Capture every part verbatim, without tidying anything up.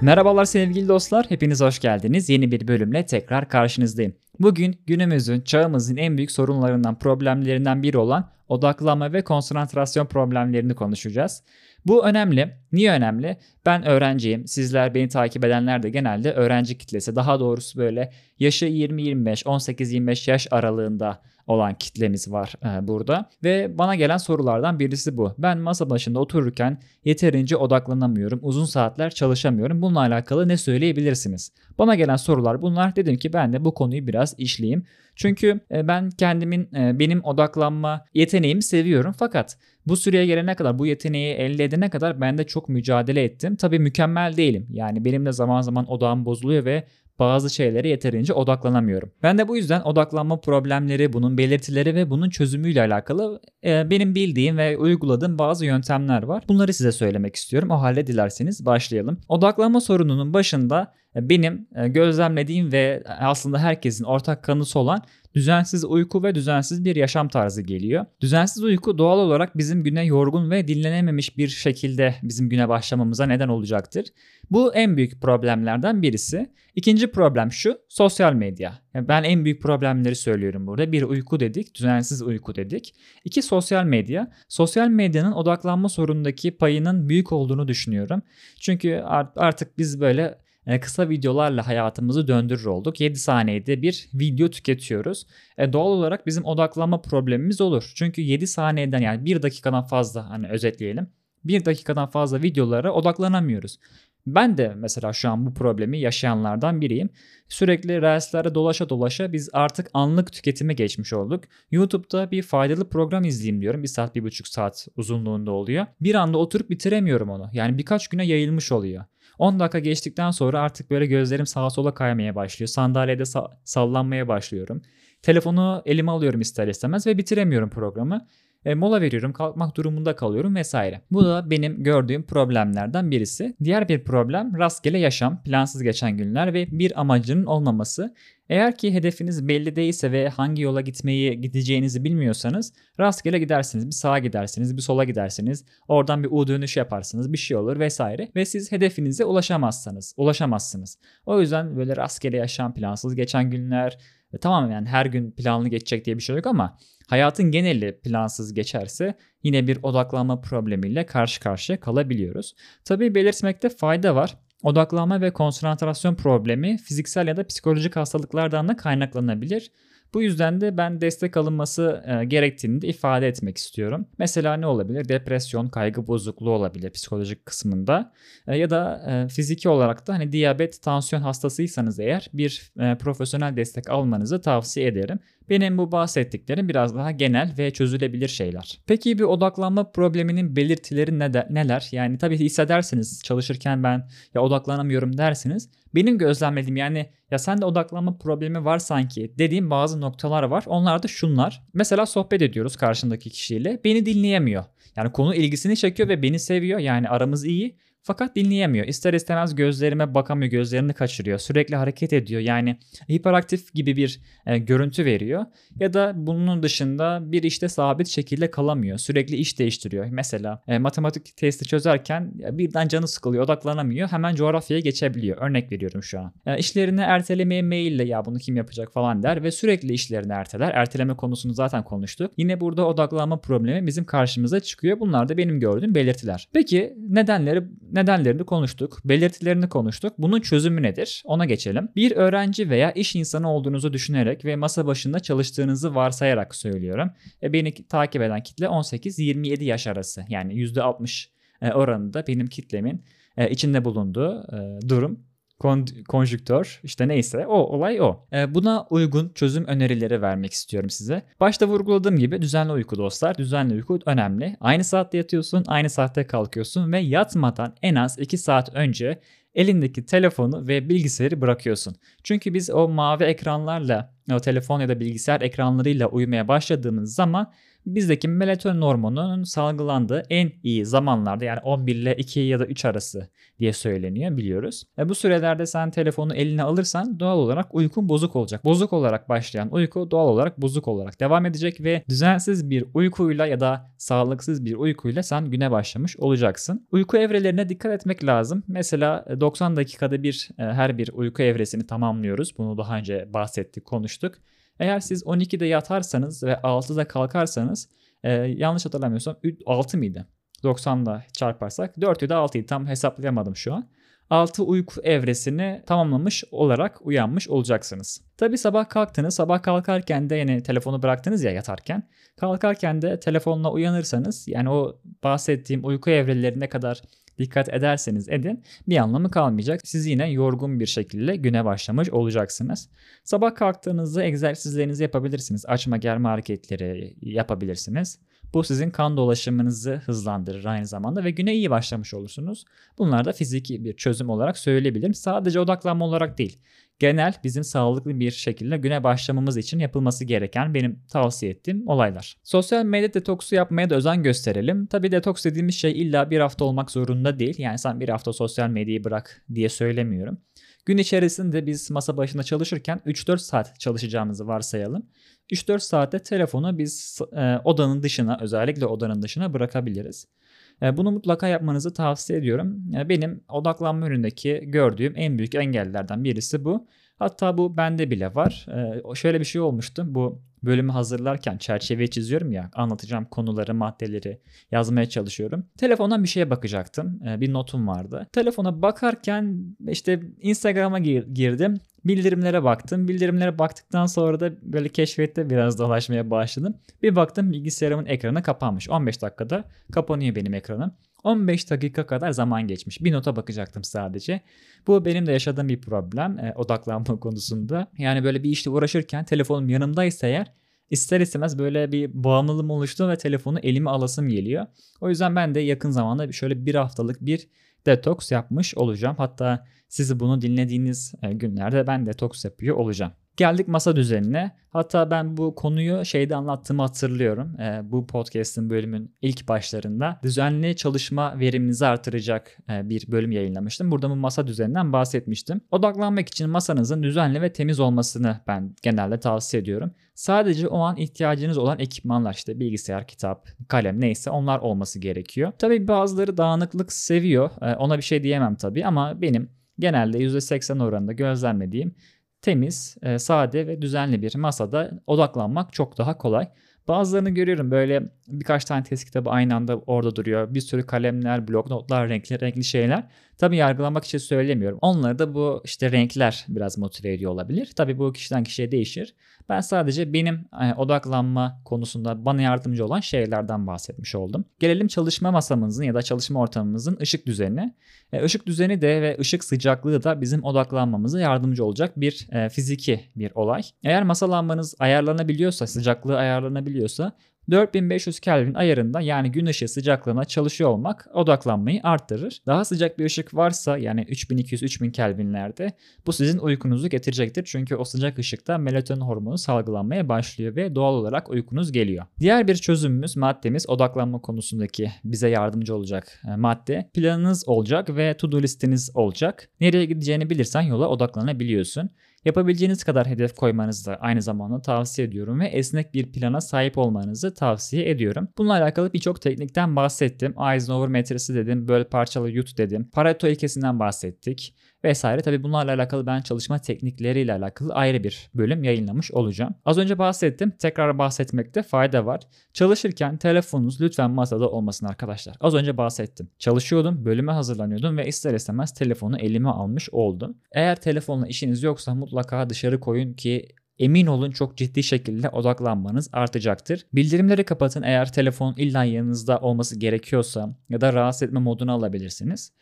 Merhabalar sevgili dostlar, hepiniz hoş geldiniz. Yeni bir bölümle tekrar karşınızdayım. Bugün günümüzün, çağımızın en büyük sorunlarından, problemlerinden biri olan odaklanma ve konsantrasyon problemlerini konuşacağız. Bu önemli. Niye önemli? Ben öğrenciyim. Sizler, beni takip edenler de genelde öğrenci kitlesi. Daha doğrusu böyle yaşı yirmi yirmi beş, on sekiz yirmi beş yaş aralığında olan kitlemiz var burada. Ve bana gelen sorulardan birisi bu. Ben masa başında otururken yeterince odaklanamıyorum. Uzun saatler çalışamıyorum. Bununla alakalı ne söyleyebilirsiniz? Bana gelen sorular bunlar. Dedim ki ben de bu konuyu biraz işleyeyim. Çünkü ben kendimin, benim odaklanma yeteneğimi seviyorum. Fakat bu süreye gelene kadar, bu yeteneği elde edene kadar ben de çok mücadele ettim. Tabii mükemmel değilim. Yani benim de zaman zaman odağım bozuluyor ve bazı şeylere yeterince odaklanamıyorum. Ben de bu yüzden odaklanma problemleri, bunun belirtileri ve bunun çözümüyle alakalı e, benim bildiğim ve uyguladığım bazı yöntemler var. Bunları size söylemek istiyorum. O halde dilerseniz başlayalım. Odaklanma sorununun başında benim gözlemlediğim ve aslında herkesin ortak kanısı olan düzensiz uyku ve düzensiz bir yaşam tarzı geliyor. Düzensiz uyku doğal olarak bizim güne yorgun ve dinlenememiş bir şekilde bizim güne başlamamıza neden olacaktır. Bu en büyük problemlerden birisi. İkinci problem şu: sosyal medya. Ben en büyük problemleri söylüyorum burada. Bir, uyku dedik, düzensiz uyku dedik. İki, sosyal medya. Sosyal medyanın odaklanma sorunundaki payının büyük olduğunu düşünüyorum. Çünkü artık biz böyle kısa videolarla hayatımızı döndürür olduk. yedi saniyede bir video tüketiyoruz. E doğal olarak bizim odaklanma problemimiz olur. Çünkü yedi saniyeden, yani bir dakikadan fazla, hani özetleyelim, bir dakikadan fazla videolara odaklanamıyoruz. Ben de mesela şu an bu problemi yaşayanlardan biriyim. Sürekli reels'lere dolaşa dolaşa biz artık anlık tüketime geçmiş olduk. YouTube'da bir faydalı program izleyeyim diyorum. Bir saat, bir buçuk saat uzunluğunda oluyor. Bir anda oturup bitiremiyorum onu. Yani birkaç güne yayılmış oluyor. on dakika geçtikten sonra artık böyle gözlerim sağa sola kaymaya başlıyor. Sandalyede sa- sallanmaya başlıyorum. Telefonu elime alıyorum ister istemez ve bitiremiyorum programı. E, mola veriyorum, kalkmak durumunda kalıyorum vesaire. Bu da benim gördüğüm problemlerden birisi. Diğer bir problem rastgele yaşam, plansız geçen günler ve bir amacının olmaması. Eğer ki hedefiniz belli değilse ve hangi yola gitmeyi gideceğinizi bilmiyorsanız rastgele gidersiniz. Bir sağa gidersiniz, bir sola gidersiniz. Oradan bir U dönüşü yaparsınız, bir şey olur vesaire. Ve siz hedefinize ulaşamazsanız, ulaşamazsınız. O yüzden böyle rastgele yaşam, plansız geçen günler, e, tamam, yani her gün planlı geçecek diye bir şey yok ama hayatın geneli plansız geçerse yine bir odaklanma problemiyle karşı karşıya kalabiliyoruz. Tabii belirtmekte fayda var. Odaklanma ve konsantrasyon problemi fiziksel ya da psikolojik hastalıklardan da kaynaklanabilir. Bu yüzden de ben destek alınması gerektiğini de ifade etmek istiyorum. Mesela ne olabilir? Depresyon, kaygı bozukluğu olabilir psikolojik kısmında. Ya da fiziki olarak da hani diyabet, tansiyon hastasıysanız eğer bir profesyonel destek almanızı tavsiye ederim. Benim bu bahsettiklerim biraz daha genel ve çözülebilir şeyler. Peki bir odaklanma probleminin belirtileri neler? Yani tabii hissedersiniz, çalışırken ben ya odaklanamıyorum dersiniz. Benim gözlemlediğim, yani ya sende odaklanma problemi var sanki dediğim bazı noktalar var. Onlar da şunlar. Mesela sohbet ediyoruz karşındaki kişiyle. Beni dinleyemiyor. Yani konu ilgisini çekiyor ve beni seviyor. Yani aramız iyi. Fakat dinleyemiyor. İster istemez gözlerime bakamıyor, gözlerini kaçırıyor. Sürekli hareket ediyor. Yani hiperaktif gibi bir e, görüntü veriyor. Ya da bunun dışında bir işte sabit şekilde kalamıyor. Sürekli iş değiştiriyor. Mesela e, matematik testi çözerken birden canı sıkılıyor, odaklanamıyor. Hemen coğrafyaya geçebiliyor. Örnek veriyorum şu an. E, işlerini ertelemeye meyille, ya bunu kim yapacak falan der ve sürekli işlerini erteler. Erteleme konusunu zaten konuştuk. Yine burada odaklanma problemi bizim karşımıza çıkıyor. Bunlar da benim gördüğüm belirtiler. Peki nedenleri Nedenlerini konuştuk, belirtilerini konuştuk. Bunun çözümü nedir? Ona geçelim. Bir öğrenci veya iş insanı olduğunuzu düşünerek ve masa başında çalıştığınızı varsayarak söylüyorum. E, beni takip eden kitle on sekiz yirmi yedi yaş arası. Yani yüzde altmış oranında benim kitlemin içinde bulunduğu durum, konjüktör, işte neyse o olay o. Buna uygun çözüm önerileri vermek istiyorum size. Başta vurguladığım gibi düzenli uyku dostlar. Düzenli uyku önemli. Aynı saatte yatıyorsun, aynı saatte kalkıyorsun ve yatmadan en az iki saat önce elindeki telefonu ve bilgisayarı bırakıyorsun. Çünkü biz o mavi ekranlarla, o telefon ya da bilgisayar ekranlarıyla uyumaya başladığımız zaman bizdeki melatonin hormonunun salgılandığı en iyi zamanlarda, yani on bir ile iki ya da üç arası diye söyleniyor, biliyoruz. E bu sürelerde sen telefonu eline alırsan doğal olarak uykun bozuk olacak. Bozuk olarak başlayan uyku doğal olarak bozuk olarak devam edecek ve düzensiz bir uykuyla ya da sağlıksız bir uykuyla sen güne başlamış olacaksın. Uyku evrelerine dikkat etmek lazım. Mesela doksan dakikada bir her bir uyku evresini tamamlıyoruz. Bunu daha önce bahsettik, konuştuk. Eğer siz on ikide yatarsanız ve altıda kalkarsanız e, yanlış hatırlamıyorsam altı mıydı? doksanla çarparsak dörtü de altıyı tam hesaplayamadım şu an. altı uyku evresini tamamlamış olarak uyanmış olacaksınız. Tabi sabah kalktınız, sabah kalkarken de yani telefonu bıraktınız ya yatarken. Kalkarken de telefonla uyanırsanız, yani o bahsettiğim uyku evrelerine kadar dikkat ederseniz edin, bir anlamı kalmayacak. Siz yine yorgun bir şekilde güne başlamış olacaksınız. Sabah kalktığınızda egzersizlerinizi yapabilirsiniz. Açma germe hareketleri yapabilirsiniz. Bu sizin kan dolaşımınızı hızlandırır aynı zamanda ve güne iyi başlamış olursunuz. Bunlar da fiziki bir çözüm olarak söyleyebilirim. Sadece odaklanma olarak değil, genel bizim sağlıklı bir şekilde güne başlamamız için yapılması gereken benim tavsiye ettiğim olaylar. Sosyal medya detoksu yapmaya da özen gösterelim. Tabii detoks dediğimiz şey illa bir hafta olmak zorunda değil. Yani sen bir hafta sosyal medyayı bırak diye söylemiyorum. Gün içerisinde biz masa başında çalışırken üç dört saat çalışacağımızı varsayalım. üç dört saatte telefonu biz e, odanın dışına, özellikle odanın dışına bırakabiliriz. E, bunu mutlaka yapmanızı tavsiye ediyorum. E, benim odaklanma önündeki gördüğüm en büyük engellerden birisi bu. Hatta bu bende bile var. E, şöyle bir şey olmuştu. Bu bölümü hazırlarken çerçeveyi çiziyorum ya, anlatacağım konuları, maddeleri yazmaya çalışıyorum. Telefona bir şeye bakacaktım. E, bir notum vardı. Telefona bakarken işte Instagram'a gir- girdim. Bildirimlere baktım. Bildirimlere baktıktan sonra da böyle keşfette biraz dolaşmaya başladım. Bir baktım bilgisayarımın ekranı kapanmış. on beş dakikada kapanıyor benim ekranım. on beş dakika kadar zaman geçmiş. Bir nota bakacaktım sadece. Bu benim de yaşadığım bir problem e, odaklanma konusunda. Yani böyle bir işle uğraşırken telefonum yanımdaysa eğer, İster istemez böyle bir bağımlılığım oluştu ve telefonu elime alasım geliyor. O yüzden ben de yakın zamanda şöyle bir haftalık bir detoks yapmış olacağım. Hatta sizi bunu dinlediğiniz günlerde ben detoks yapıyor olacağım. Geldik masa düzenine. Hatta ben bu konuyu şeyde anlattığımı hatırlıyorum. Bu podcast'ın bölümün ilk başlarında düzenli çalışma veriminizi artıracak bir bölüm yayınlamıştım. Burada bu masa düzeninden bahsetmiştim. Odaklanmak için masanızın düzenli ve temiz olmasını ben genelde tavsiye ediyorum. Sadece o an ihtiyacınız olan ekipmanlar, işte bilgisayar, kitap, kalem neyse onlar olması gerekiyor. Tabii bazıları dağınıklık seviyor. Ona bir şey diyemem tabii ama benim genelde yüzde seksen oranında gözlemlediğim temiz, sade ve düzenli bir masada odaklanmak çok daha kolay. Bazılarını görüyorum böyle birkaç tane test kitabı aynı anda orada duruyor. Bir sürü kalemler, blok notlar, renkli renkli şeyler. Tabii yargılamak için söylemiyorum. Onları da bu işte renkler biraz motive ediyor olabilir. Tabii bu kişiden kişiye değişir. Ben sadece benim odaklanma konusunda bana yardımcı olan şeylerden bahsetmiş oldum. Gelelim çalışma masamızın ya da çalışma ortamımızın ışık düzenine. Işık düzeni de ve ışık sıcaklığı da bizim odaklanmamıza yardımcı olacak bir fiziki bir olay. Eğer masa lambanız ayarlanabiliyorsa, sıcaklığı ayarlanabiliyorsa dört bin beş yüz Kelvin ayarında, yani gün ışığı sıcaklığına çalışıyor olmak odaklanmayı arttırır. Daha sıcak bir ışık varsa, yani üç bin iki yüz üç bin Kelvinlerde, bu sizin uykunuzu getirecektir. Çünkü o sıcak ışıkta melatonin hormonu salgılanmaya başlıyor ve doğal olarak uykunuz geliyor. Diğer bir çözümümüz, maddemiz, odaklanma konusundaki bize yardımcı olacak madde planınız olacak ve to-do listiniz olacak. Nereye gideceğini bilirsen yola odaklanabiliyorsun. Yapabileceğiniz kadar hedef koymanızı da aynı zamanda tavsiye ediyorum ve esnek bir plana sahip olmanızı tavsiye ediyorum. Bununla alakalı birçok teknikten bahsettim. Eisenhower metresi dedim, böl parçalı yut dedim, Pareto ilkesinden bahsettik vesaire. Tabii bunlarla alakalı ben çalışma teknikleriyle alakalı ayrı bir bölüm yayınlamış olacağım. Az önce bahsettim, tekrar bahsetmekte fayda var. Çalışırken telefonunuz lütfen masada olmasın arkadaşlar. Az önce bahsettim. Çalışıyordum, bölüme hazırlanıyordum ve ister istemez telefonu elime almış oldum. Eğer telefonla işiniz yoksa mutlaka dışarı koyun ki emin olun çok ciddi şekilde odaklanmanız artacaktır. Bildirimleri kapatın eğer telefon illa yanınızda olması gerekiyorsa, ya da rahatsız etme moduna alabilirsiniz.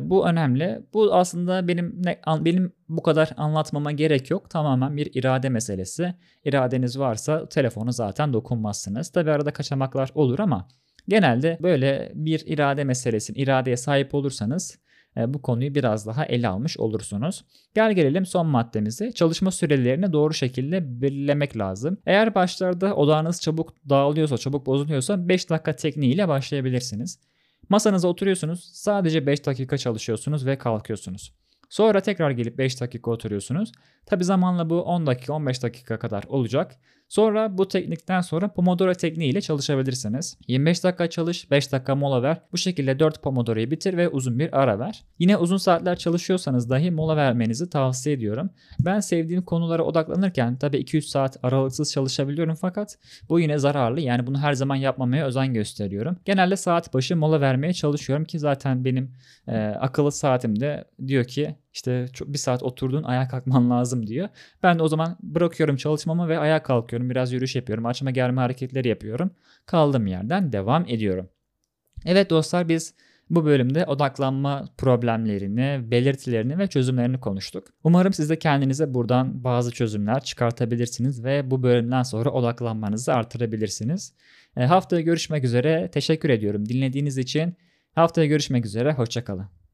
Bu önemli. Bu aslında benim benim bu kadar anlatmama gerek yok. Tamamen bir irade meselesi. İradeniz varsa telefonu zaten dokunmazsınız. Tabi arada kaçamaklar olur ama genelde böyle bir irade meselesinin, iradeye sahip olursanız bu konuyu biraz daha ele almış olursunuz. Gel gelelim son maddemize. Çalışma sürelerini doğru şekilde belirlemek lazım. Eğer başlarda odağınız çabuk dağılıyorsa, çabuk bozuluyorsa beş dakika tekniğiyle başlayabilirsiniz. Masanıza oturuyorsunuz, sadece beş dakika çalışıyorsunuz ve kalkıyorsunuz. Sonra tekrar gelip beş dakika oturuyorsunuz. Tabi zamanla bu on dakika on beş dakika kadar olacak. Sonra bu teknikten sonra Pomodoro tekniği ile çalışabilirsiniz. yirmi beş dakika çalış, beş dakika mola ver. Bu şekilde dört Pomodoro'yu bitir ve uzun bir ara ver. Yine uzun saatler çalışıyorsanız dahi mola vermenizi tavsiye ediyorum. Ben sevdiğim konulara odaklanırken tabi iki üç saat aralıksız çalışabiliyorum fakat bu yine zararlı. Yani bunu her zaman yapmamaya özen gösteriyorum. Genelde saat başı mola vermeye çalışıyorum ki zaten benim e, akıllı saatimde diyor ki İşte bir saat oturdun, ayağa kalkman lazım diyor. Ben de o zaman bırakıyorum çalışmamı ve ayağa kalkıyorum. Biraz yürüyüş yapıyorum. Açma germe hareketleri yapıyorum. Kaldığım yerden devam ediyorum. Evet dostlar, biz bu bölümde odaklanma problemlerini, belirtilerini ve çözümlerini konuştuk. Umarım siz de kendinize buradan bazı çözümler çıkartabilirsiniz ve bu bölümden sonra odaklanmanızı artırabilirsiniz. Haftaya görüşmek üzere. Teşekkür ediyorum dinlediğiniz için. Haftaya görüşmek üzere. Hoşça kalın.